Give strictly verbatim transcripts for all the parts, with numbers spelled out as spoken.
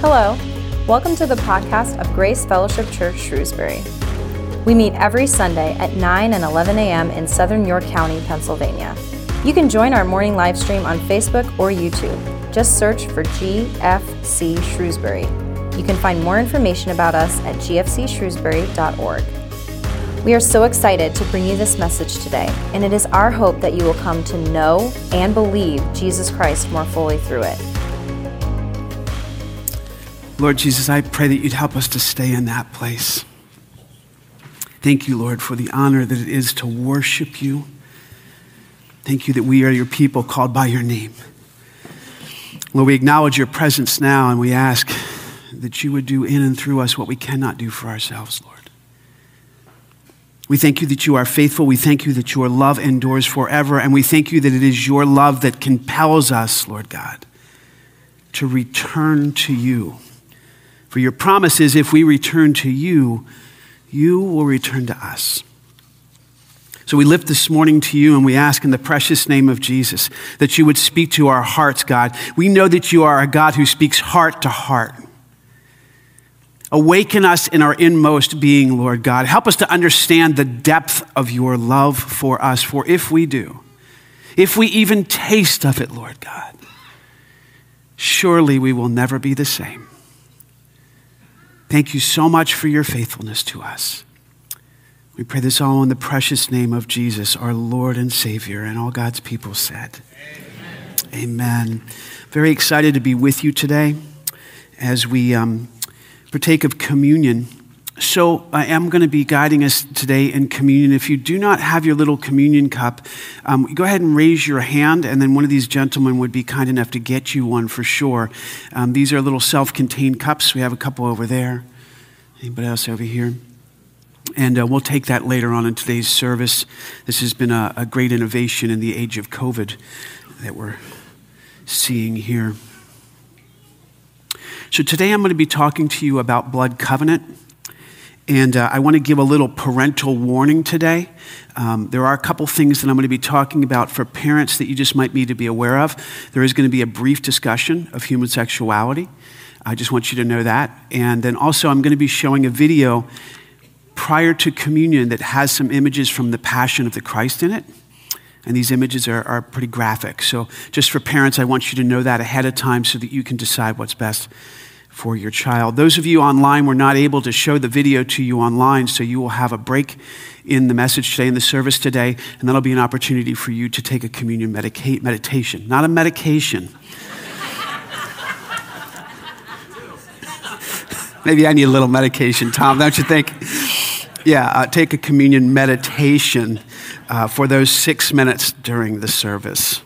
Hello, welcome to the podcast of Grace Fellowship Church Shrewsbury. We meet every Sunday at nine and eleven a.m. in southern York County, Pennsylvania. You can join our morning live stream on Facebook or YouTube. Just search for G F C Shrewsbury. You can find more information about us at g f c shrewsbury dot org. We are so excited to bring you this message today, and it is our hope that you will come to know and believe Jesus Christ more fully through it. Lord Jesus, I pray that you'd help us to stay in that place. Thank you, Lord, for the honor that it is to worship you. Thank you that we are your people called by your name. Lord, we acknowledge your presence now, and we ask that you would do in and through us what we cannot do for ourselves, Lord. We thank you that you are faithful. We thank you that your love endures forever, and we thank you that it is your love that compels us, Lord God, to return to you. For your promise is, if we return to you, you will return to us. So we lift this morning to you, and we ask in the precious name of Jesus that you would speak to our hearts, God. We know that you are a God who speaks heart to heart. Awaken us in our inmost being, Lord God. Help us to understand the depth of your love for us. For if we do, if we even taste of it, Lord God, surely we will never be the same. Thank you so much for your faithfulness to us. We pray this all in the precious name of Jesus, our Lord and Savior, and all God's people said, amen. Amen. Very excited to be with you today as we um, partake of communion. So I am going to be guiding us today in communion. If you do not have your little communion cup, um, go ahead and raise your hand, and then one of these gentlemen would be kind enough to get you one for sure. Um, these are little self-contained cups. We have a couple over there. Anybody else over here? And uh, we'll take that later on in today's service. This has been a, a great innovation in the age of COVID that we're seeing here. So today I'm going to be talking to you about blood covenant. And uh, I want to give a little parental warning today. Um, there are a couple things that I'm going to be talking about for parents that you just might need to be aware of. There is going to be a brief discussion of human sexuality. I just want you to know that. And then also I'm going to be showing a video prior to communion that has some images from the Passion of the Christ in it. And these images are, are pretty graphic. So just for parents, I want you to know that ahead of time so that you can decide what's best for your child. Those of you online were not able to show the video to you online, so you will have a break in the message today, in the service today, and that'll be an opportunity for you to take a communion medica- meditation. Not a medication. Maybe I need a little medication, Tom, don't you think? Yeah, uh, take a communion meditation uh, for those six minutes during the service.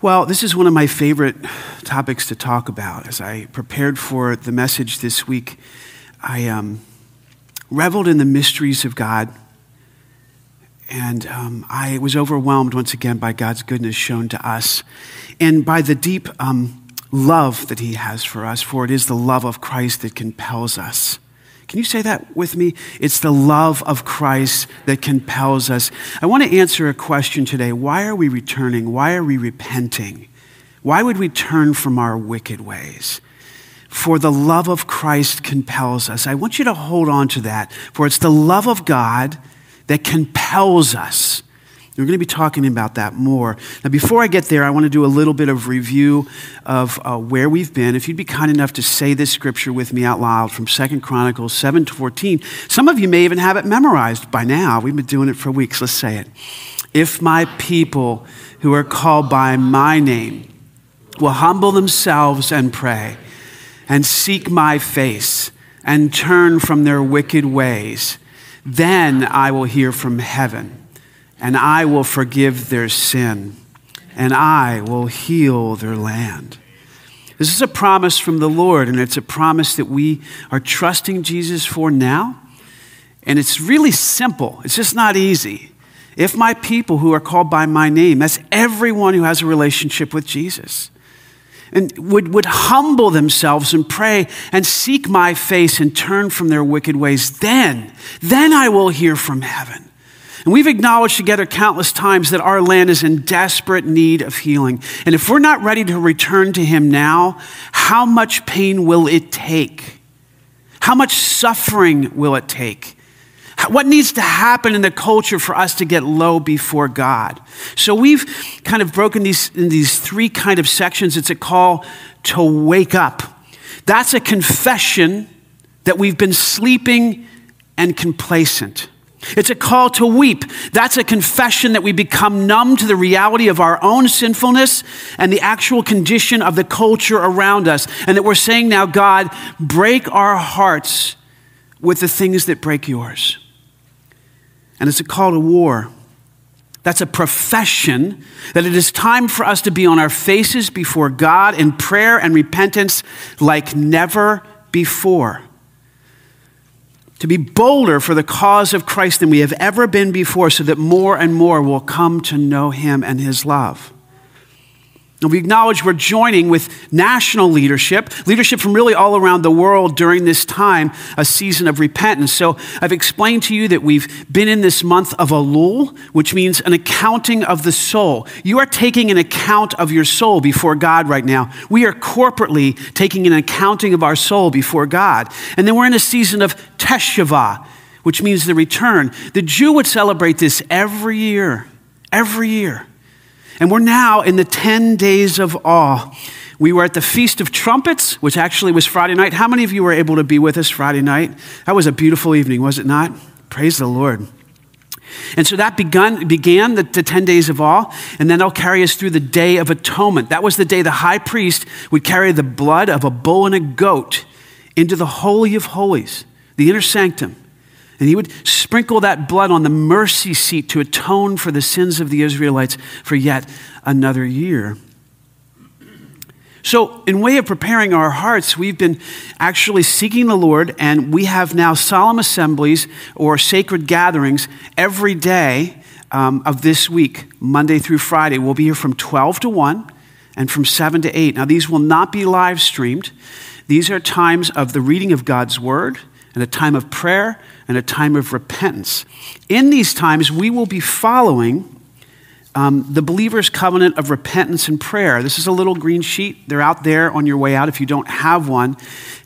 Well, this is one of my favorite topics to talk about. As I prepared for the message this week, I um, reveled in the mysteries of God, and um, I was overwhelmed once again by God's goodness shown to us, and by the deep um, love that he has for us, for it is the love of Christ that compels us. Can you say that with me? It's the love of Christ that compels us. I want to answer a question today. Why are we returning? Why are we repenting? Why would we turn from our wicked ways? For the love of Christ compels us. I want you to hold on to that, for it's the love of God that compels us. We're going to be talking about that more. Now, before I get there, I want to do a little bit of review of uh, where we've been. If you'd be kind enough to say this scripture with me out loud from Second Chronicles seven to fourteen. Some of you may even have it memorized by now. We've been doing it for weeks. Let's say it. If my people who are called by my name will humble themselves and pray and seek my face and turn from their wicked ways, then I will hear from heaven. And I will forgive their sin, and I will heal their land. This is a promise from the Lord, and it's a promise that we are trusting Jesus for now. And it's really simple. It's just not easy. If my people who are called by my name, that's everyone who has a relationship with Jesus, and would, would humble themselves and pray and seek my face and turn from their wicked ways, then, then I will hear from heaven. And we've acknowledged together countless times that our land is in desperate need of healing. And if we're not ready to return to him now, how much pain will it take? How much suffering will it take? What needs to happen in the culture for us to get low before God? So we've kind of broken these in these three kind of sections. It's a call to wake up. That's a confession that we've been sleeping and complacent. It's a call to weep. That's a confession that we become numb to the reality of our own sinfulness and the actual condition of the culture around us. And that we're saying now, God, break our hearts with the things that break yours. And it's a call to war. That's a profession that it is time for us to be on our faces before God in prayer and repentance like never before. To be bolder for the cause of Christ than we have ever been before, so that more and more will come to know him and his love. And we acknowledge we're joining with national leadership, leadership from really all around the world during this time, a season of repentance. So I've explained to you that we've been in this month of Elul, which means an accounting of the soul. You are taking an account of your soul before God right now. We are corporately taking an accounting of our soul before God. And then we're in a season of Teshuvah, which means the return. The Jew would celebrate this every year, every year. And we're now in the ten days of awe. We were at the Feast of Trumpets, which actually was Friday night. How many of you were able to be with us Friday night? That was a beautiful evening, was it not? Praise the Lord. And so that begun, began the, the ten days of awe, and then that'll carry us through the Day of Atonement. That was the day the high priest would carry the blood of a bull and a goat into the Holy of Holies, the inner sanctum. And he would sprinkle that blood on the mercy seat to atone for the sins of the Israelites for yet another year. So in way of preparing our hearts, we've been actually seeking the Lord, and we have now solemn assemblies or sacred gatherings every day um, of this week, Monday through Friday. We'll be here from twelve to one and from seven to eight. Now, these will not be live streamed. These are times of the reading of God's word and a time of prayer and a time of repentance. In these times, we will be following um, the Believer's Covenant of Repentance and Prayer. This is a little green sheet. They're out there on your way out if you don't have one.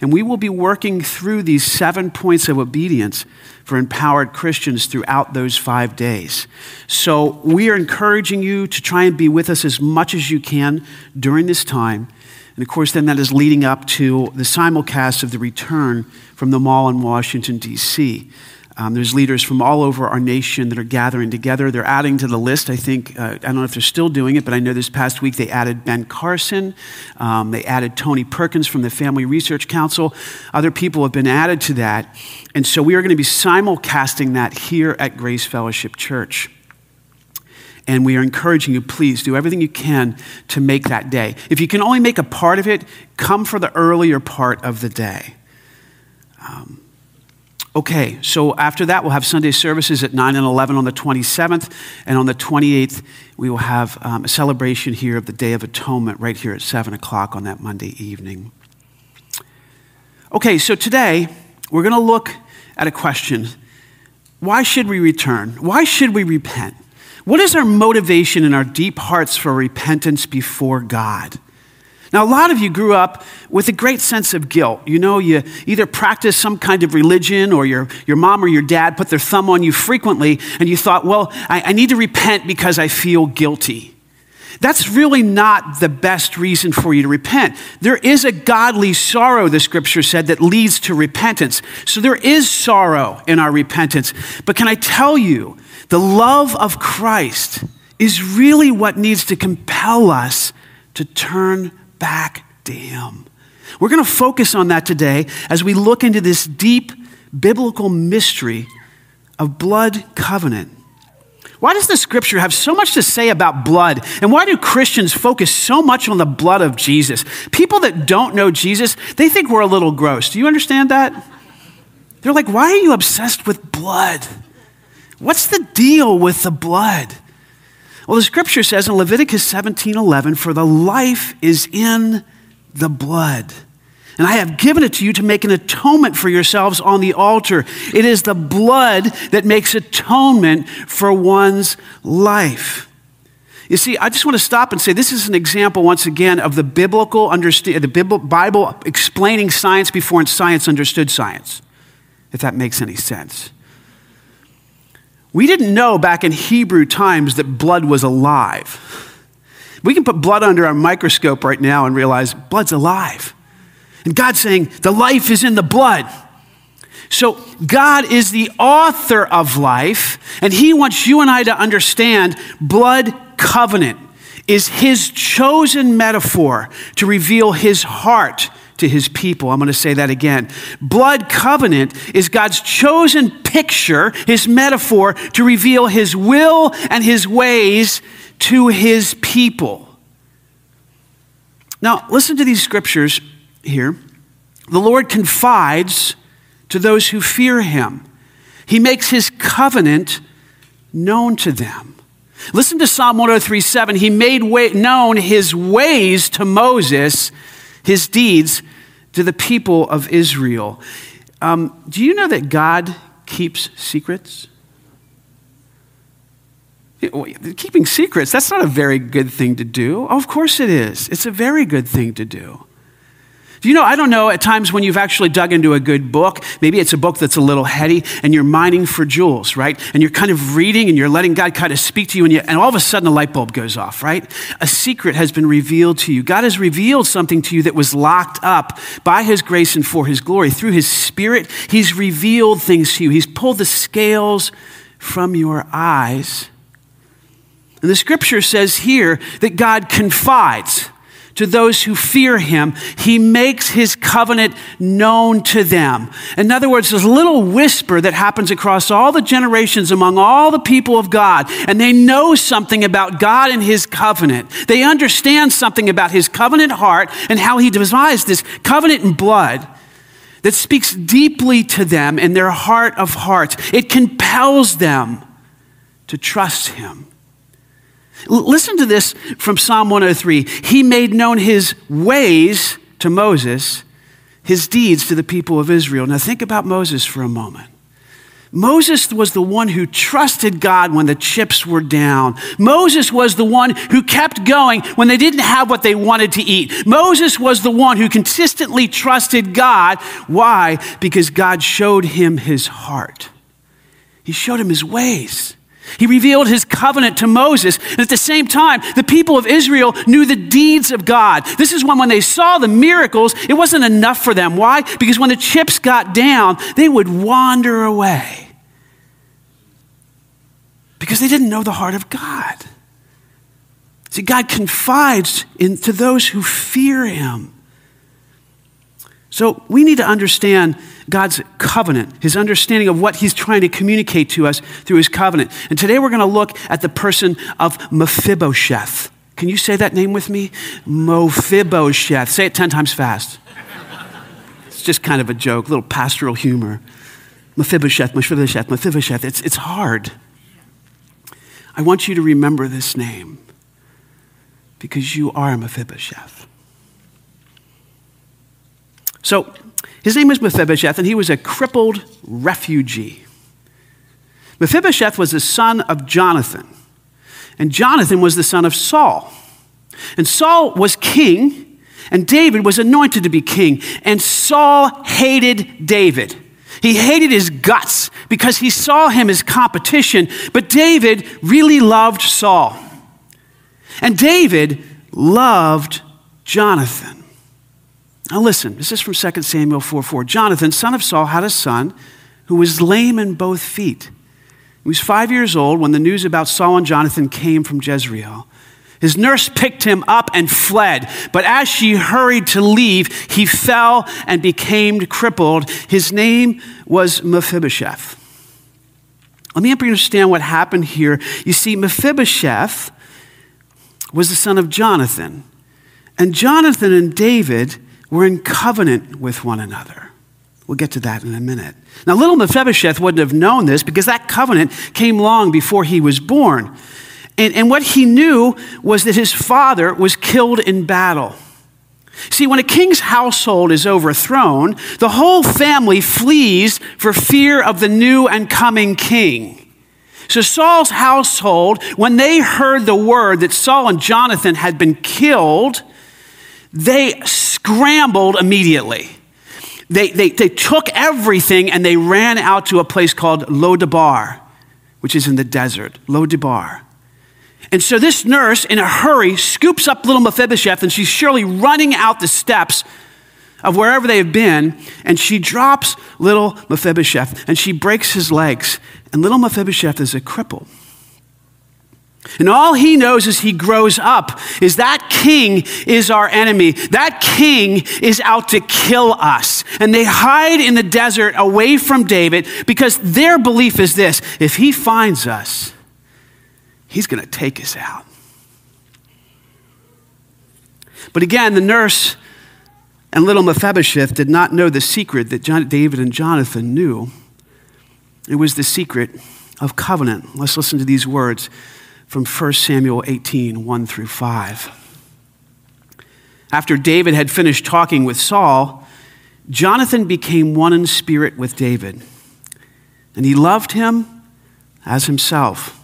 And we will be working through these seven points of obedience for empowered Christians throughout those five days. So we are encouraging you to try and be with us as much as you can during this time. And of course, then that is leading up to the simulcast of the return from the mall in Washington, D C Um, there's leaders from all over our nation that are gathering together. They're adding to the list, I think. Uh, I don't know if they're still doing it, but I know this past week they added Ben Carson. Um, they added Tony Perkins from the Family Research Council. Other people have been added to that. And so we are going to be simulcasting that here at Grace Fellowship Church. And we are encouraging you, please do everything you can to make that day. If you can only make a part of it, come for the earlier part of the day. Um, okay, so after that, we'll have Sunday services at nine and eleven on the twenty-seventh. And on the twenty-eighth, we will have um, a celebration here of the Day of Atonement right here at seven o'clock on that Monday evening. Okay, so today, we're going to look at a question. Why should we return? Why should we repent? What is our motivation in our deep hearts for repentance before God? Now, a lot of you grew up with a great sense of guilt. You know, you either practice some kind of religion, or your, your mom or your dad put their thumb on you frequently, and you thought, well, I, I need to repent because I feel guilty. That's really not the best reason for you to repent. There is a godly sorrow, the scripture said, that leads to repentance. So there is sorrow in our repentance. But can I tell you, the love of Christ is really what needs to compel us to turn back to him. We're going to focus on that today as we look into this deep biblical mystery of blood covenant. Why does the scripture have so much to say about blood? And why do Christians focus so much on the blood of Jesus? People that don't know Jesus, they think we're a little gross. Do you understand that? They're like, why are you obsessed with blood? What's the deal with the blood? Well, the scripture says in Leviticus seventeen eleven, for the life is in the blood. And I have given it to you to make an atonement for yourselves on the altar. It is the blood that makes atonement for one's life. You see, I just want to stop and say this is an example, once again, of the biblical understand, the Bible explaining science before science understood science, if that makes any sense. We didn't know back in Hebrew times that blood was alive. We can put blood under our microscope right now and realize blood's alive. And God's saying, the life is in the blood. So God is the author of life, and he wants you and I to understand blood covenant is his chosen metaphor to reveal his heart to his people. I'm going to say that again. Blood covenant is God's chosen picture, his metaphor, to reveal his will and his ways to his people. Now, listen to these scriptures here. The Lord confides to those who fear him. He makes his covenant known to them. Listen to Psalm one oh three seven. He made way, known his ways to Moses, his deeds to the people of Israel. Um, do you know that God keeps secrets? Keeping secrets, that's not a very good thing to do. Oh, of course it is. It's a very good thing to do. Do you know, I don't know, at times when you've actually dug into a good book, maybe it's a book that's a little heady and you're mining for jewels, right? And you're kind of reading and you're letting God kind of speak to you and, you, and all of a sudden a light bulb goes off, right? A secret has been revealed to you. God has revealed something to you that was locked up by his grace and for his glory. Through his spirit, he's revealed things to you. He's pulled the scales from your eyes. And the scripture says here that God confides to those who fear him. He makes his covenant known to them. In other words, this little whisper that happens across all the generations among all the people of God, and they know something about God and his covenant. They understand something about his covenant heart and how he devised this covenant in blood that speaks deeply to them in their heart of hearts. It compels them to trust him. Listen to this from Psalm one oh three. He made known his ways to Moses, his deeds to the people of Israel. Now think about Moses for a moment. Moses was the one who trusted God when the chips were down. Moses was the one who kept going when they didn't have what they wanted to eat. Moses was the one who consistently trusted God. Why? Because God showed him his heart. He showed him his ways. He revealed his covenant to Moses. And at the same time, the people of Israel knew the deeds of God. This is when when they saw the miracles, it wasn't enough for them. Why? Because when the chips got down, they would wander away. Because they didn't know the heart of God. See, God confides in, to those who fear him. So we need to understand God's covenant, his understanding of what he's trying to communicate to us through his covenant. And today we're going to look at the person of Mephibosheth. Can you say that name with me? Mephibosheth. Say it ten times fast. It's just kind of a joke, little pastoral humor. Mephibosheth, Mephibosheth, Mephibosheth. It's, it's hard. I want you to remember this name because you are Mephibosheth. So his name was Mephibosheth, and he was a crippled refugee. Mephibosheth was the son of Jonathan, and Jonathan was the son of Saul. And Saul was king, and David was anointed to be king, and Saul hated David. He hated his guts because he saw him as competition, but David really loved Saul. And David loved Jonathan. Now listen, this is from Second Samuel four four. Jonathan, son of Saul, had a son who was lame in both feet. He was five years old when the news about Saul and Jonathan came from Jezreel. His nurse picked him up and fled, but as she hurried to leave, he fell and became crippled. His name was Mephibosheth. Let me help you understand what happened here. You see, Mephibosheth was the son of Jonathan, and Jonathan and David we're in covenant with one another. We'll get to that in a minute. Now, little Mephibosheth wouldn't have known this because that covenant came long before he was born. And, and what he knew was that his father was killed in battle. See, when a king's household is overthrown, the whole family flees for fear of the new and coming king. So Saul's household, when they heard the word that Saul and Jonathan had been killed, they scrambled immediately. They, they, they took everything and they ran out to a place called Lo Debar, which is in the desert, Lo Debar. And so this nurse, in a hurry, scoops up little Mephibosheth, and she's surely running out the steps of wherever they have been, and she drops little Mephibosheth, and she breaks his legs, and little Mephibosheth is a cripple. And all he knows as he grows up is that king is our enemy. That king is out to kill us. And they hide in the desert away from David because their belief is this: if he finds us, he's going to take us out. But again, the nurse and little Mephibosheth did not know the secret that John, David and Jonathan knew. It was the secret of covenant. Let's listen to these words from First Samuel eighteen, one through five. After David had finished talking with Saul, Jonathan became one in spirit with David, and he loved him as himself.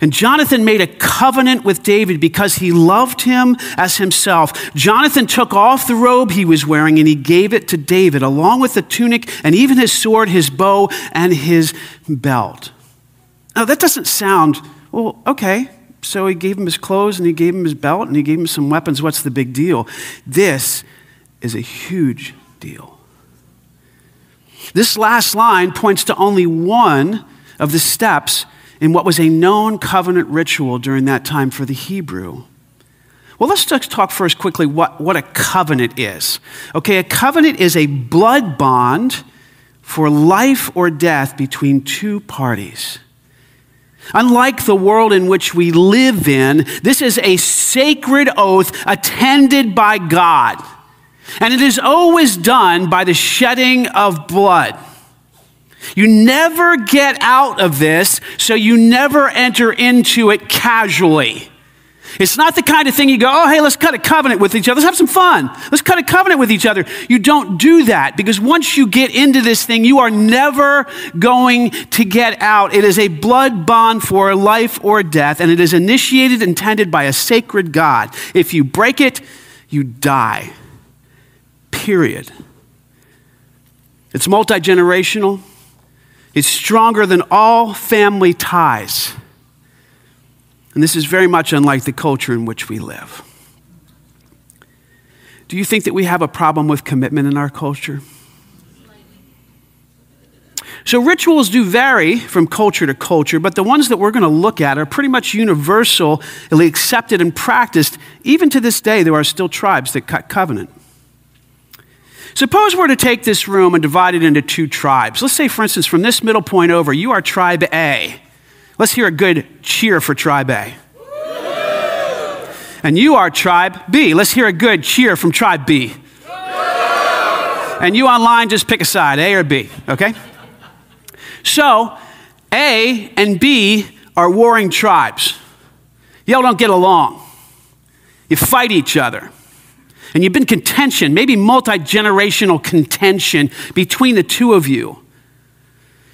And Jonathan made a covenant with David because he loved him as himself. Jonathan took off the robe he was wearing and he gave it to David, along with the tunic and even his sword, his bow, and his belt. Now that doesn't sound... Well, okay, so he gave him his clothes and he gave him his belt and he gave him some weapons. What's the big deal? This is a huge deal. This last line points to only one of the steps in what was a known covenant ritual during that time for the Hebrew. Well, let's just talk first quickly what, what a covenant is. Okay, a covenant is a blood bond for life or death between two parties. Unlike the world in which we live in, this is a sacred oath attended by God. And it is always done by the shedding of blood. You never get out of this, so you never enter into it casually. It's not the kind of thing you go, oh, hey, let's cut a covenant with each other. Let's have some fun. Let's cut a covenant with each other. You don't do that, because once you get into this thing, you are never going to get out. It is a blood bond for life or death, and it is initiated and tended by a sacred God. If you break it, you die. Period. It's multi-generational. It's stronger than all family ties. And this is very much unlike the culture in which we live. Do you think that we have a problem with commitment in our culture? So rituals do vary from culture to culture, but the ones that we're going to look at are pretty much universally accepted and practiced. Even to this day, there are still tribes that cut covenant. Suppose we're to take this room and divide it into two tribes. Let's say, for instance, from this middle point over, you are tribe A. Let's hear a good cheer for tribe A. And you are tribe B. Let's hear a good cheer from tribe B. And you online, just pick a side, A or B, okay? So A and B are warring tribes. Y'all don't get along. You fight each other. And you've been contention, maybe multi-generational contention between the two of you.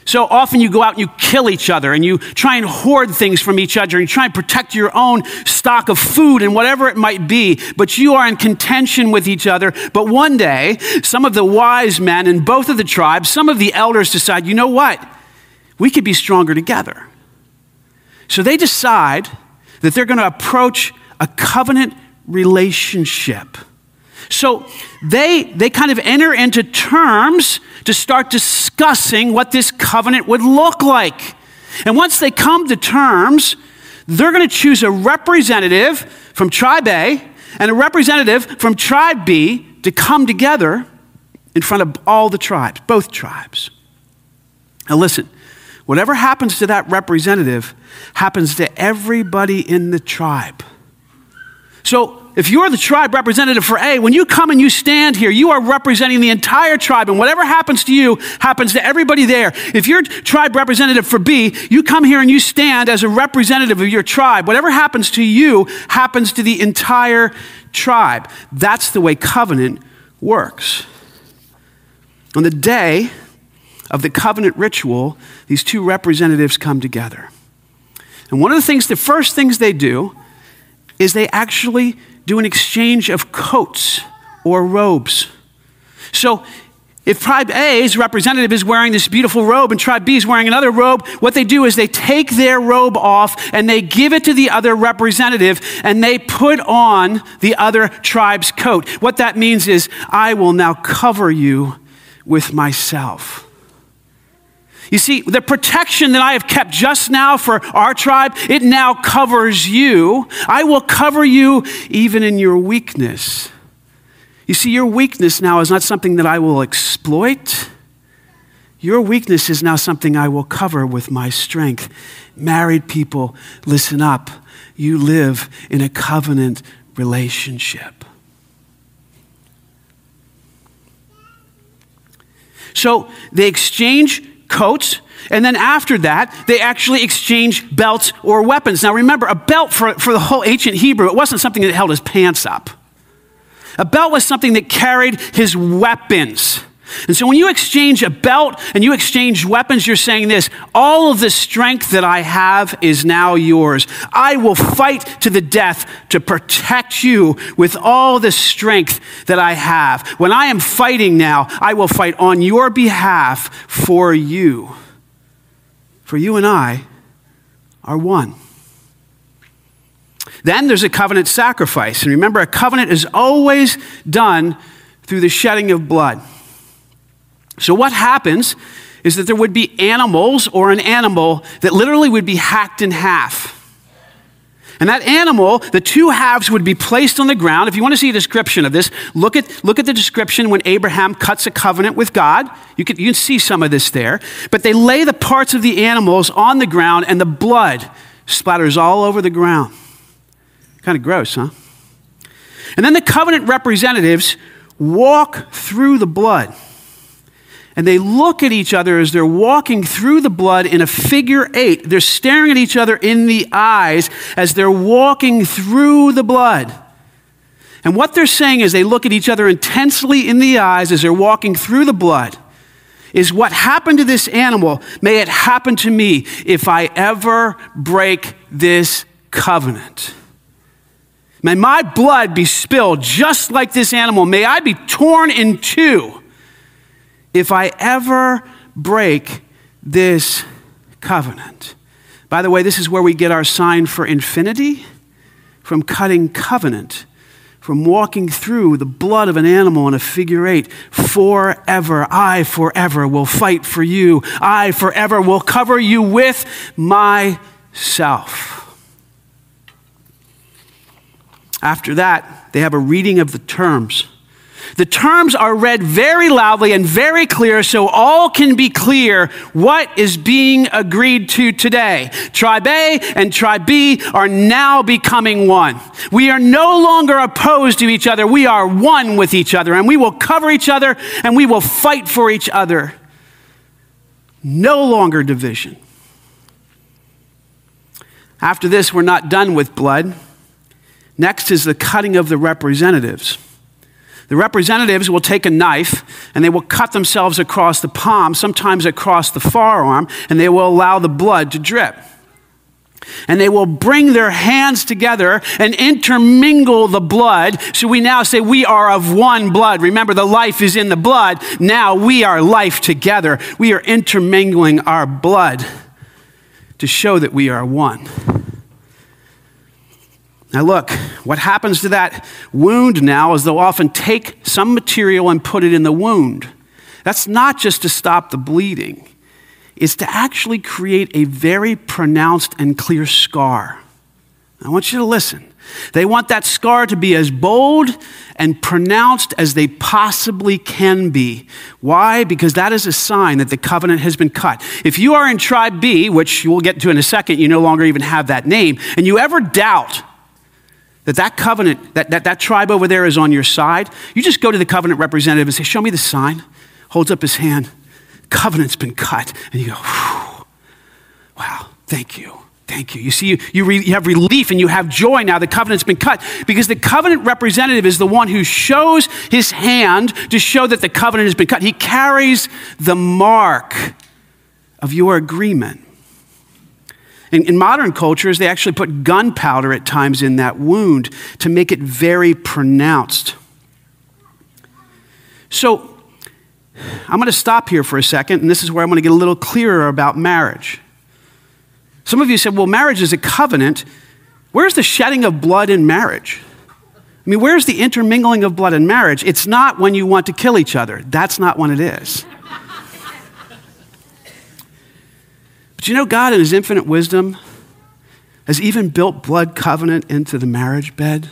So often you go out and you kill each other and you try and hoard things from each other and you try and protect your own stock of food and whatever it might be, but you are in contention with each other. But one day, some of the wise men in both of the tribes, some of the elders decide, you know what? We could be stronger together. So they decide that they're going to approach a covenant relationship. So they they kind of enter into terms to start discussing what this covenant would look like. And once they come to terms, they're going to choose a representative from tribe A and a representative from tribe B to come together in front of all the tribes, both tribes. Now listen, whatever happens to that representative happens to everybody in the tribe. So If you're the tribe representative for A, when you come and you stand here, you are representing the entire tribe, and whatever happens to you happens to everybody there. If you're tribe representative for B, you come here and you stand as a representative of your tribe. Whatever happens to you happens to the entire tribe. That's the way covenant works. On the day of the covenant ritual, these two representatives come together. And one of the things, the first things they do is they actually do an exchange of coats or robes. So if tribe A's representative is wearing this beautiful robe and tribe B is wearing another robe, what they do is they take their robe off and they give it to the other representative and they put on the other tribe's coat. What that means is, I will now cover you with myself. You see, the protection that I have kept just now for our tribe, it now covers you. I will cover you even in your weakness. You see, your weakness now is not something that I will exploit. Your weakness is now something I will cover with my strength. Married people, listen up. You live in a covenant relationship. So they exchange coats, and then after that, they actually exchange belts or weapons. Now remember, a belt for, for the whole ancient Hebrew, it wasn't something that held his pants up. A belt was something that carried his weapons. And so when you exchange a belt and you exchange weapons, you're saying this, all of the strength that I have is now yours. I will fight to the death to protect you with all the strength that I have. When I am fighting now, I will fight on your behalf for you. For you and I are one. Then there's a covenant sacrifice. And remember, a covenant is always done through the shedding of blood. So what happens is that there would be animals or an animal that literally would be hacked in half. And that animal, the two halves would be placed on the ground. If you want to see a description of this, look at, look at the description when Abraham cuts a covenant with God. You can, you can see some of this there. But they lay the parts of the animals on the ground and the blood splatters all over the ground. Kind of gross, huh? And then the covenant representatives walk through the blood. And they look at each other as they're walking through the blood in a figure eight. They're staring at each other in the eyes as they're walking through the blood. And what they're saying is they look at each other intensely in the eyes as they're walking through the blood is what happened to this animal, may it happen to me if I ever break this covenant. May my blood be spilled just like this animal. May I be torn in two. If I ever break this covenant. By the way, this is where we get our sign for infinity, from cutting covenant, from walking through the blood of an animal in a figure eight. Forever, I forever will fight for you. I forever will cover you with myself. After that, they have a reading of the terms. The terms are read very loudly and very clear so all can be clear what is being agreed to today. Tribe A and Tribe B are now becoming one. We are no longer opposed to each other. We are one with each other, and we will cover each other, and we will fight for each other. No longer division. After this, we're not done with blood. Next is the cutting of the representatives. The representatives will take a knife and they will cut themselves across the palm, sometimes across the forearm, and they will allow the blood to drip. And they will bring their hands together and intermingle the blood. So we now say we are of one blood. Remember, the life is in the blood. Now we are life together. We are intermingling our blood to show that we are one. Now look, what happens to that wound now is they'll often take some material and put it in the wound. That's not just to stop the bleeding. It's to actually create a very pronounced and clear scar. I want you to listen. They want that scar to be as bold and pronounced as they possibly can be. Why? Because that is a sign that the covenant has been cut. If you are in Tribe B, which we'll get to in a second, you no longer even have that name, and you ever doubt that that covenant, that, that, that tribe over there is on your side, you just go to the covenant representative and say, show me the sign. Holds up his hand. Covenant's been cut. And you go, wow, thank you. Thank you. You see, you, you, re, you have relief and you have joy now. The covenant's been cut because the covenant representative is the one who shows his hand to show that the covenant has been cut. He carries the mark of your agreement. In, in modern cultures, they actually put gunpowder at times in that wound to make it very pronounced. So I'm going to stop here for a second, and this is where I'm going to get a little clearer about marriage. Some of you said, well, marriage is a covenant. Where's the shedding of blood in marriage? I mean, where's the intermingling of blood in marriage? It's not when you want to kill each other. That's not when it is. But you know, God in his infinite wisdom has even built blood covenant into the marriage bed.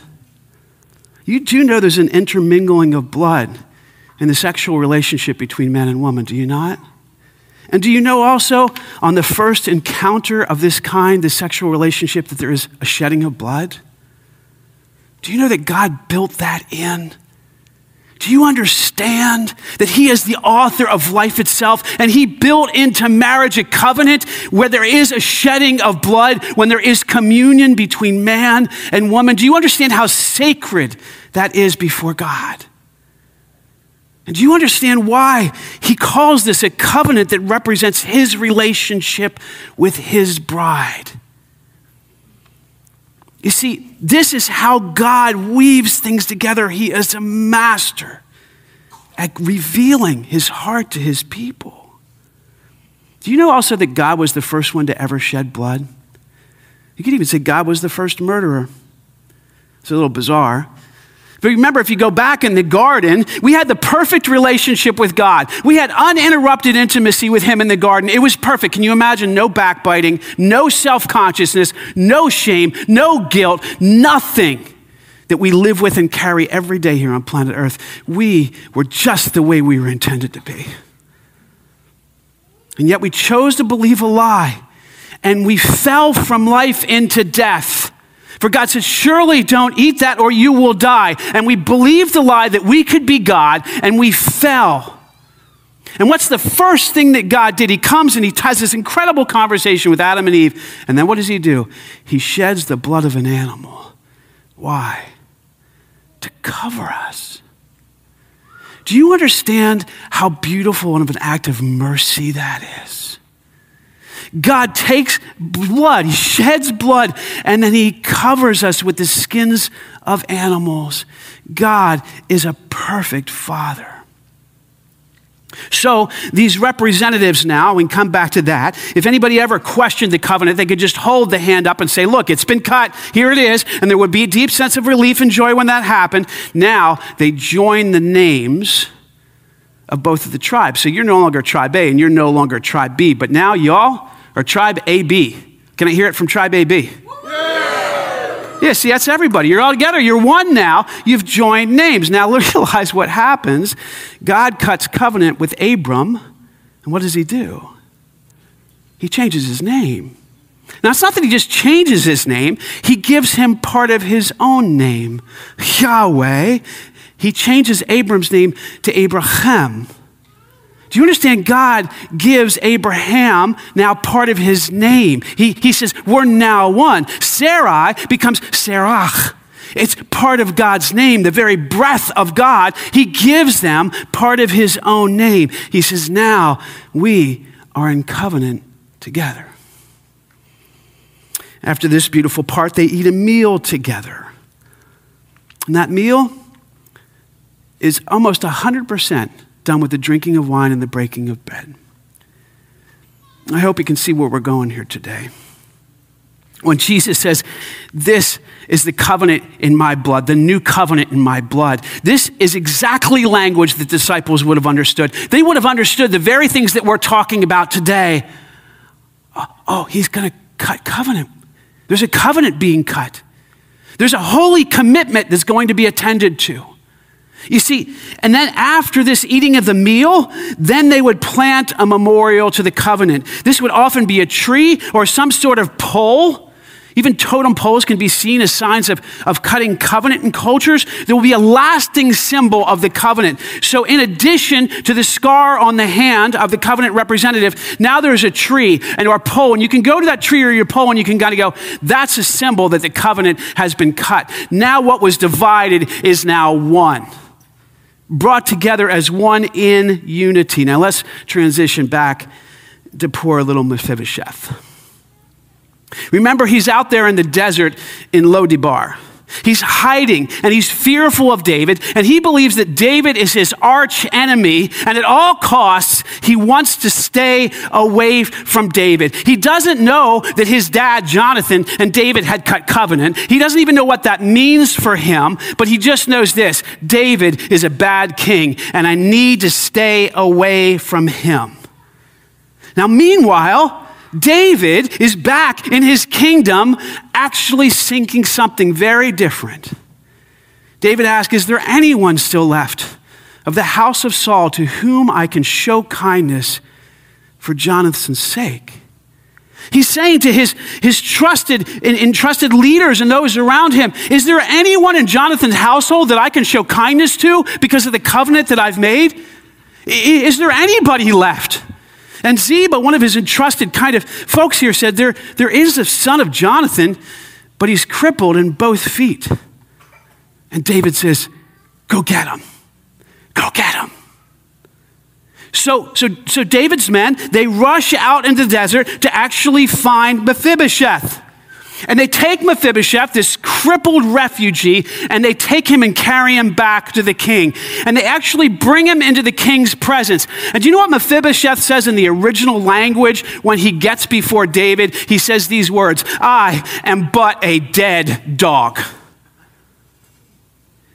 You do know there's an intermingling of blood in the sexual relationship between man and woman, do you not? And do you know also, on the first encounter of this kind, the sexual relationship, that there is a shedding of blood? Do you know that God built that in? Do you understand that he is the author of life itself, and he built into marriage a covenant where there is a shedding of blood, when there is communion between man and woman? Do you understand how sacred that is before God? And do you understand why he calls this a covenant that represents his relationship with his bride? You see, this is how God weaves things together. He is a master at revealing his heart to his people. Do you know also that God was the first one to ever shed blood? You could even say God was the first murderer. It's a little bizarre. But remember, if you go back in the garden, we had the perfect relationship with God. We had uninterrupted intimacy with him in the garden. It was perfect. Can you imagine? No backbiting, no self-consciousness, no shame, no guilt, nothing that we live with and carry every day here on planet Earth. We were just the way we were intended to be. And yet we chose to believe a lie, and we fell from life into death. For God said, surely don't eat that or you will die. And we believed the lie that we could be God, and we fell. And what's the first thing that God did? He comes and he has this incredible conversation with Adam and Eve. And then what does he do? He sheds the blood of an animal. Why? To cover us. Do you understand how beautiful and of an act of mercy that is? God takes blood, he sheds blood, and then he covers us with the skins of animals. God is a perfect father. So these representatives now, we can come back to that. If anybody ever questioned the covenant, they could just hold the hand up and say, look, it's been cut, here it is, and there would be a deep sense of relief and joy when that happened. Now they join the names of both of the tribes. So you're no longer tribe A and you're no longer tribe B, but now y'all, or tribe A B. Can I hear it from tribe A B? Yeah. yeah, see, that's everybody. You're all together. You're one now. You've joined names. Now realize what happens. God cuts covenant with Abram, and what does he do? He changes his name. Now, it's not that he just changes his name. He gives him part of his own name, Yahweh. He changes Abram's name to Abraham. Do you understand? God gives Abraham now part of his name. He, he says, we're now one. Sarai becomes Sarah. It's part of God's name, the very breath of God. He gives them part of his own name. He says, now we are in covenant together. After this beautiful part, they eat a meal together. And that meal is almost one hundred percent done with the drinking of wine and the breaking of bread. I hope you can see where we're going here today. When Jesus says, this is the covenant in my blood, the new covenant in my blood, this is exactly language that disciples would have understood. They would have understood the very things that we're talking about today. Oh, he's going to cut covenant. There's a covenant being cut. There's a holy commitment that's going to be attended to. You see, and then after this eating of the meal, then they would plant a memorial to the covenant. This would often be a tree or some sort of pole. Even totem poles can be seen as signs of, of cutting covenant in cultures. There will be a lasting symbol of the covenant. So in addition to the scar on the hand of the covenant representative, now there's a tree and our pole, and you can go to that tree or your pole and you can kind of go, that's a symbol that the covenant has been cut. Now what was divided is now one, brought together as one in unity. Now let's transition back to poor little Mephibosheth. Remember, he's out there in the desert in Lo Debar. He's hiding, and he's fearful of David, and he believes that David is his arch enemy, and at all costs, he wants to stay away from David. He doesn't know that his dad, Jonathan, and David had cut covenant. He doesn't even know what that means for him, but he just knows this: David is a bad king, and I need to stay away from him. Now, meanwhile, David is back in his kingdom, actually seeking something very different. David asks, is there anyone still left of the house of Saul to whom I can show kindness for Jonathan's sake? He's saying to his, his trusted and entrusted leaders and those around him, is there anyone in Jonathan's household that I can show kindness to because of the covenant that I've made? Is there anybody left? And Ziba, one of his entrusted kind of folks here, said, there, there is a son of Jonathan, but he's crippled in both feet. And David says, go get him. Go get him. So, so, so David's men, they rush out into the desert to actually find Mephibosheth. And they take Mephibosheth, this crippled refugee, and they take him and carry him back to the king. And they actually bring him into the king's presence. And do you know what Mephibosheth says in the original language when he gets before David? He says these words, I am but a dead dog.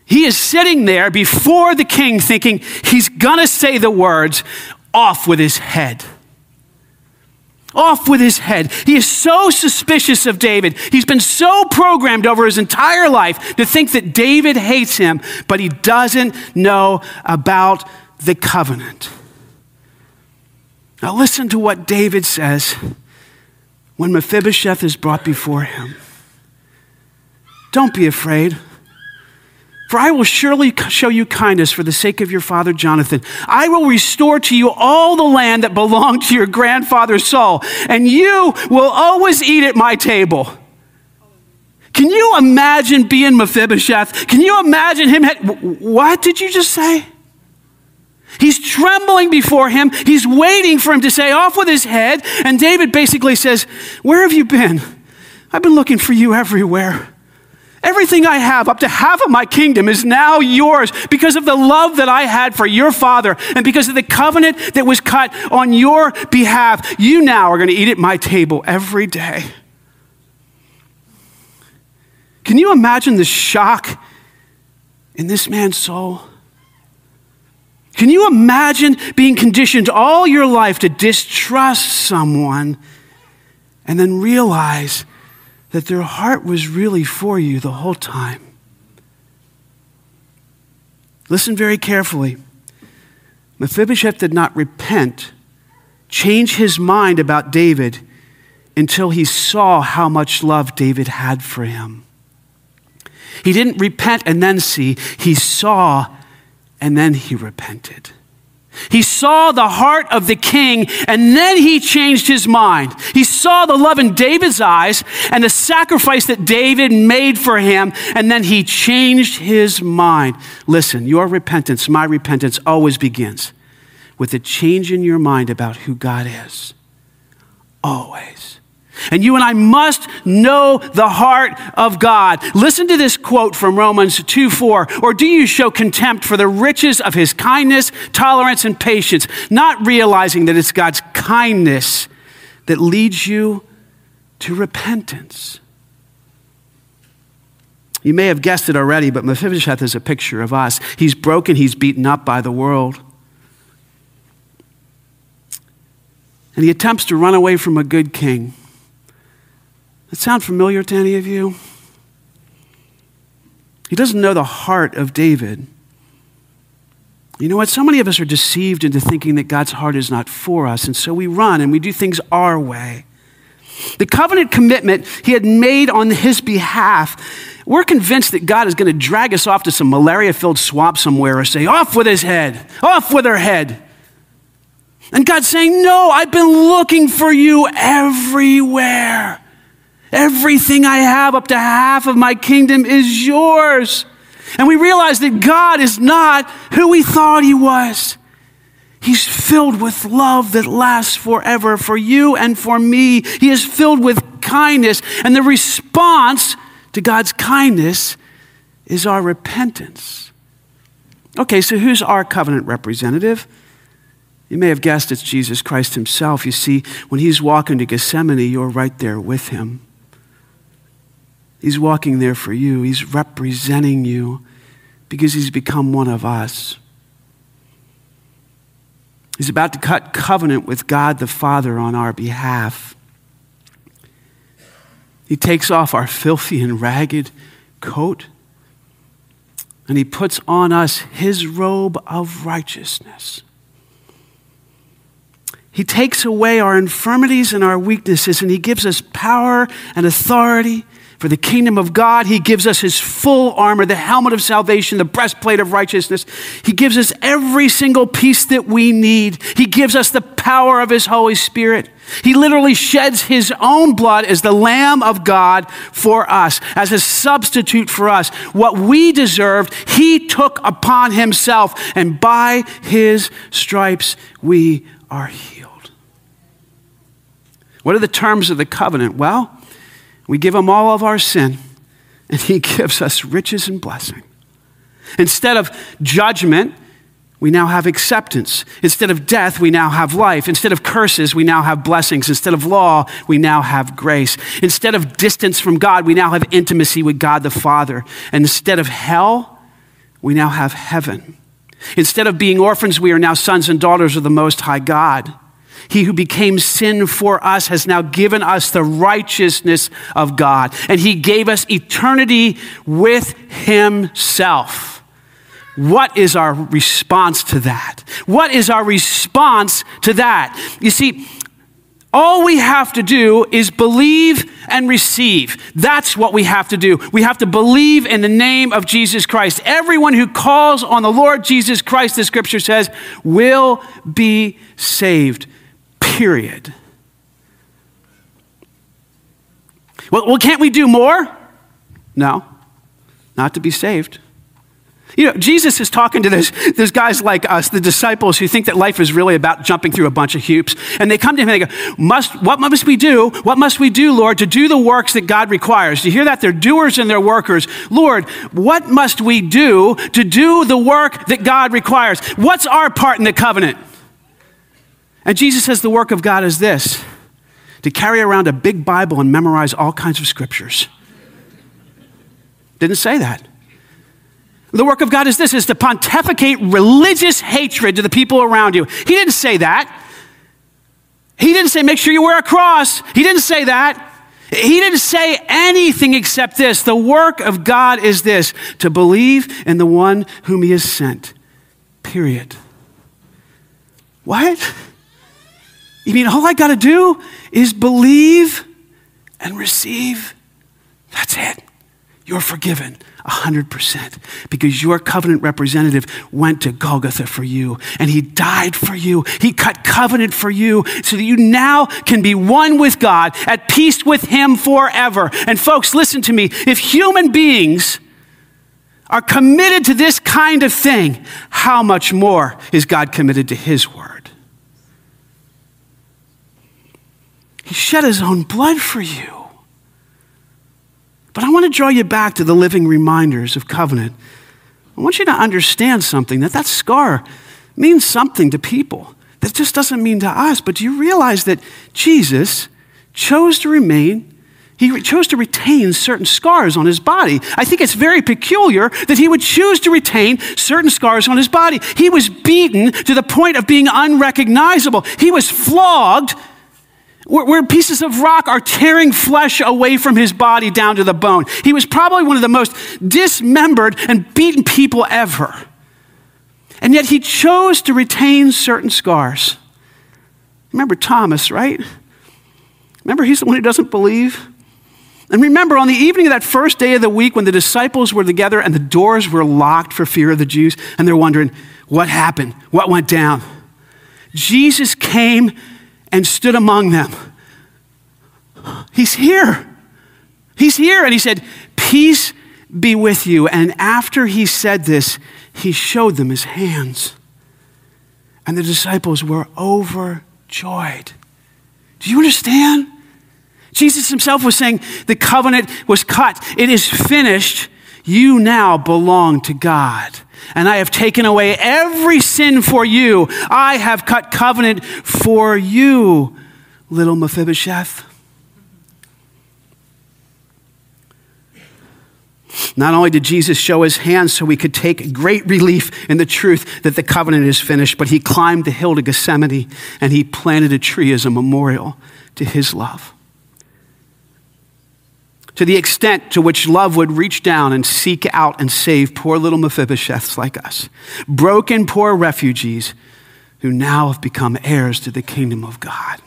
He is sitting there before the king thinking he's gonna say the words, off with his head. Off with his head. He is so suspicious of David. He's been so programmed over his entire life to think that David hates him, but he doesn't know about the covenant. Now listen to what David says when Mephibosheth is brought before him. Don't be afraid, for I will surely show you kindness for the sake of your father Jonathan. I will restore to you all the land that belonged to your grandfather Saul, and you will always eat at my table. Can you imagine being Mephibosheth? Can you imagine him? What did you just say? He's trembling before him. He's waiting for him to say, off with his head. And David basically says, where have you been? I've been looking for you everywhere. Everything I have, up to half of my kingdom, is now yours because of the love that I had for your father and because of the covenant that was cut on your behalf. You now are going to eat at my table every day. Can you imagine the shock in this man's soul? Can you imagine being conditioned all your life to distrust someone and then realize that their heart was really for you the whole time? Listen very carefully. Mephibosheth did not repent, change his mind about David until he saw how much love David had for him. He didn't repent and then see. He saw and then he repented. He saw the heart of the king, and then he changed his mind. He saw the love in David's eyes and the sacrifice that David made for him, and then he changed his mind. Listen, your repentance, my repentance, always begins with a change in your mind about who God is. Always. And you and I must know the heart of God. Listen to this quote from Romans two four. Or do you show contempt for the riches of his kindness, tolerance, and patience, not realizing that it's God's kindness that leads you to repentance? You may have guessed it already, but Mephibosheth is a picture of us. He's broken, he's beaten up by the world. And he attempts to run away from a good king. That sound familiar to any of you? He doesn't know the heart of David. You know what? So many of us are deceived into thinking that God's heart is not for us, and so we run and we do things our way. The covenant commitment he had made on his behalf, we're convinced that God is going to drag us off to some malaria-filled swamp somewhere or say, off with his head, off with her head. And God's saying, no, I've been looking for you everywhere. Everything I have, up to half of my kingdom, is yours. And we realize that God is not who we thought he was. He's filled with love that lasts forever for you and for me. He is filled with kindness. And the response to God's kindness is our repentance. Okay, so who's our covenant representative? You may have guessed it's Jesus Christ himself. You see, when he's walking to Gethsemane, you're right there with him. He's walking there for you. He's representing you because he's become one of us. He's about to cut covenant with God the Father on our behalf. He takes off our filthy and ragged coat, and he puts on us his robe of righteousness. He takes away our infirmities and our weaknesses, and he gives us power and authority for the kingdom of God. He gives us his full armor, the helmet of salvation, the breastplate of righteousness. He gives us every single piece that we need. He gives us the power of his Holy Spirit. He literally sheds his own blood as the Lamb of God for us, as a substitute for us. What we deserved, he took upon himself, and by his stripes we are healed. What are the terms of the covenant? Well, we give him all of our sin, and he gives us riches and blessing. Instead of judgment, we now have acceptance. Instead of death, we now have life. Instead of curses, we now have blessings. Instead of law, we now have grace. Instead of distance from God, we now have intimacy with God the Father. And instead of hell, we now have heaven. Instead of being orphans, we are now sons and daughters of the Most High God. He who became sin for us has now given us the righteousness of God. And he gave us eternity with himself. What is our response to that? What is our response to that? You see, all we have to do is believe and receive. That's what we have to do. We have to believe in the name of Jesus Christ. Everyone who calls on the Lord Jesus Christ, the scripture says, will be saved. Period. Well, well, can't we do more? No, not to be saved. You know, Jesus is talking to those, those guys like us, the disciples who think that life is really about jumping through a bunch of hoops. And they come to him and they go, must, what must we do? What must we do, Lord, to do the works that God requires? Do you hear that? They're doers and they're workers. Lord, what must we do to do the work that God requires? What's our part in the covenant? And Jesus says the work of God is this: to carry around a big Bible and memorize all kinds of scriptures. Didn't say that. The work of God is this, is to pontificate religious hatred to the people around you. He didn't say that. He didn't say, make sure you wear a cross. He didn't say that. He didn't say anything except this. The work of God is this: to believe in the one whom he has sent. Period. What? You mean all I got to do is believe and receive? That's it. You're forgiven one hundred percent because your covenant representative went to Golgotha for you, and he died for you. He cut covenant for you so that you now can be one with God, at peace with him forever. And folks, listen to me. If human beings are committed to this kind of thing, how much more is God committed to his word? He shed his own blood for you. But I want to draw you back to the living reminders of covenant. I want you to understand something, that that scar means something to people. That just doesn't mean to us. But do you realize that Jesus chose to remain, he chose to retain certain scars on his body? I think it's very peculiar that he would choose to retain certain scars on his body. He was beaten to the point of being unrecognizable. He was flogged, where pieces of rock are tearing flesh away from his body down to the bone. He was probably one of the most dismembered and beaten people ever. And yet he chose to retain certain scars. Remember Thomas, right? Remember, he's the one who doesn't believe. And remember, on the evening of that first day of the week, when the disciples were together and the doors were locked for fear of the Jews, and they're wondering, what happened? What went down? Jesus came and stood among them. He's here. He's here. And he said, peace be with you. And after he said this, he showed them his hands. And the disciples were overjoyed. Do you understand? Jesus himself was saying, the covenant was cut. It is finished. You now belong to God. And I have taken away every sin for you. I have cut covenant for you, little Mephibosheth. Not only did Jesus show his hands so we could take great relief in the truth that the covenant is finished, but he climbed the hill to Gethsemane and he planted a tree as a memorial to his love. To the extent to which love would reach down and seek out and save poor little Mephibosheths like us, broken poor refugees who now have become heirs to the kingdom of God.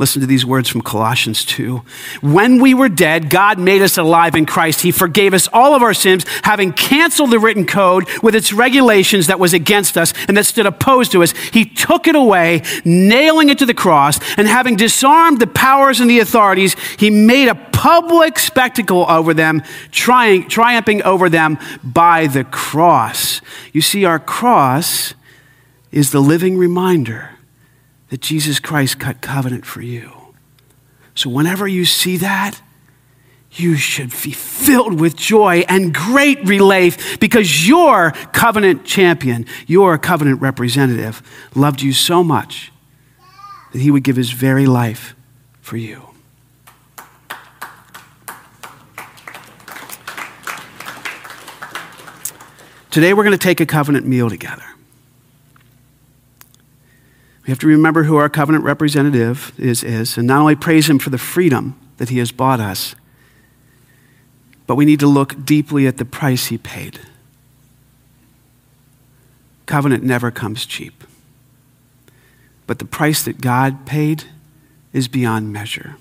Listen to these words from Colossians two. When we were dead, God made us alive in Christ. He forgave us all of our sins, having canceled the written code with its regulations that was against us and that stood opposed to us. He took it away, nailing it to the cross, and having disarmed the powers and the authorities, he made a public spectacle over them, tri- triumphing over them by the cross. You see, our cross is the living reminder that Jesus Christ cut covenant for you. So whenever you see that, you should be filled with joy and great relief because your covenant champion, your covenant representative, loved you so much that he would give his very life for you. Today we're going to take a covenant meal together. We have to remember who our covenant representative is, is, and not only praise him for the freedom that he has bought us, but we need to look deeply at the price he paid. Covenant never comes cheap. But the price that God paid is beyond measure.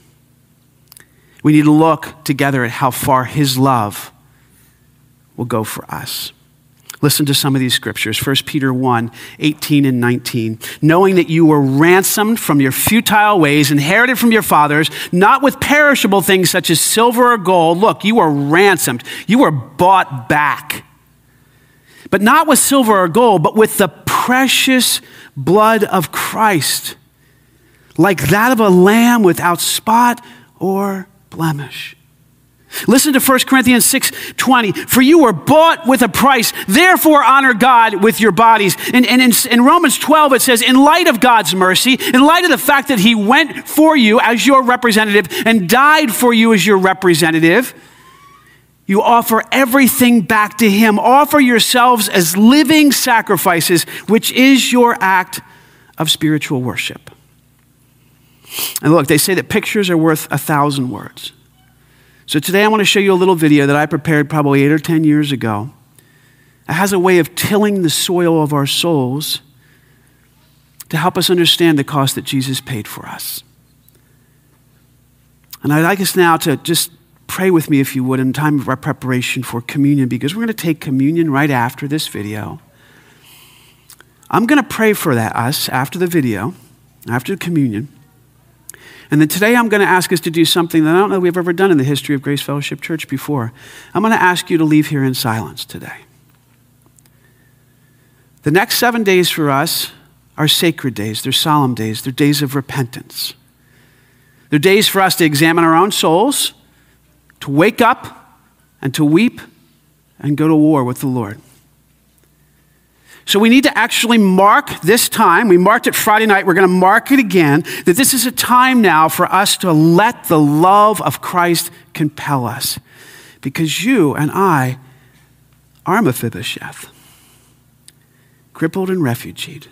We need to look together at how far his love will go for us. Listen to some of these scriptures. First Peter one, eighteen and nineteen. Knowing that you were ransomed from your futile ways, inherited from your fathers, not with perishable things such as silver or gold. Look, you were ransomed. You were bought back. But not with silver or gold, but with the precious blood of Christ, like that of a lamb without spot or blemish. Listen to First Corinthians six twenty. For you were bought with a price, therefore honor God with your bodies. And, and in, in Romans twelve, it says, in light of God's mercy, in light of the fact that he went for you as your representative and died for you as your representative, you offer everything back to him. Offer yourselves as living sacrifices, which is your act of spiritual worship. And look, they say that pictures are worth a thousand words. So today I want to show you a little video that I prepared probably eight or ten years ago. It has a way of tilling the soil of our souls to help us understand the cost that Jesus paid for us. And I'd like us now to just pray with me, if you would, in time of our preparation for communion, because we're going to take communion right after this video. I'm going to pray for that us after the video, after communion. And then today I'm going to ask us to do something that I don't know we've ever done in the history of Grace Fellowship Church before. I'm going to ask you to leave here in silence today. The next seven days for us are sacred days. They're solemn days. They're days of repentance. They're days for us to examine our own souls, to wake up and to weep and go to war with the Lord. So we need to actually mark this time. We marked it Friday night. We're going to mark it again, that this is a time now for us to let the love of Christ compel us, because you and I are Mephibosheth, crippled and refugeed.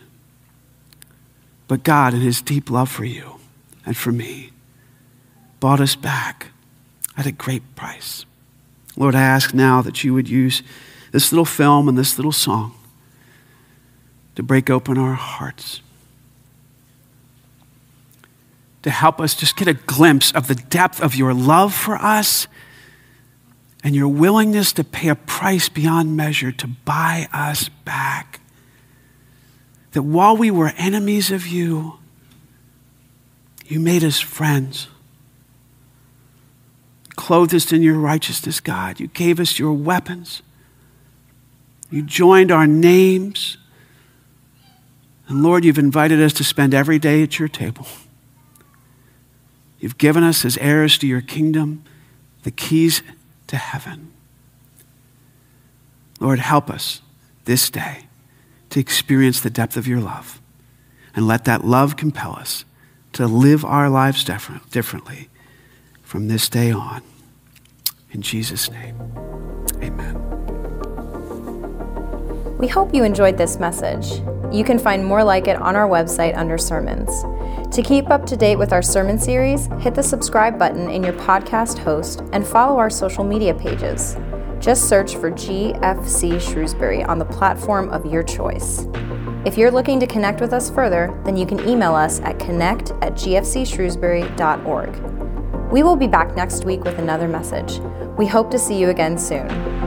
But God, in his deep love for you and for me, bought us back at a great price. Lord, I ask now that you would use this little film and this little song to break open our hearts, to help us just get a glimpse of the depth of your love for us and your willingness to pay a price beyond measure to buy us back. That while we were enemies of you, you made us friends. Clothed us in your righteousness, God. You gave us your weapons. You joined our names. And Lord, you've invited us to spend every day at your table. You've given us as heirs to your kingdom the keys to heaven. Lord, help us this day to experience the depth of your love. And let that love compel us to live our lives different, differently from this day on. In Jesus' name, amen. We hope you enjoyed this message. You can find more like it on our website under sermons. To keep up to date with our sermon series, hit the subscribe button in your podcast host and follow our social media pages. Just search for G F C Shrewsbury on the platform of your choice. If you're looking to connect with us further, then you can email us at connect at g f c shrewsbury dot org. We will be back next week with another message. We hope to see you again soon.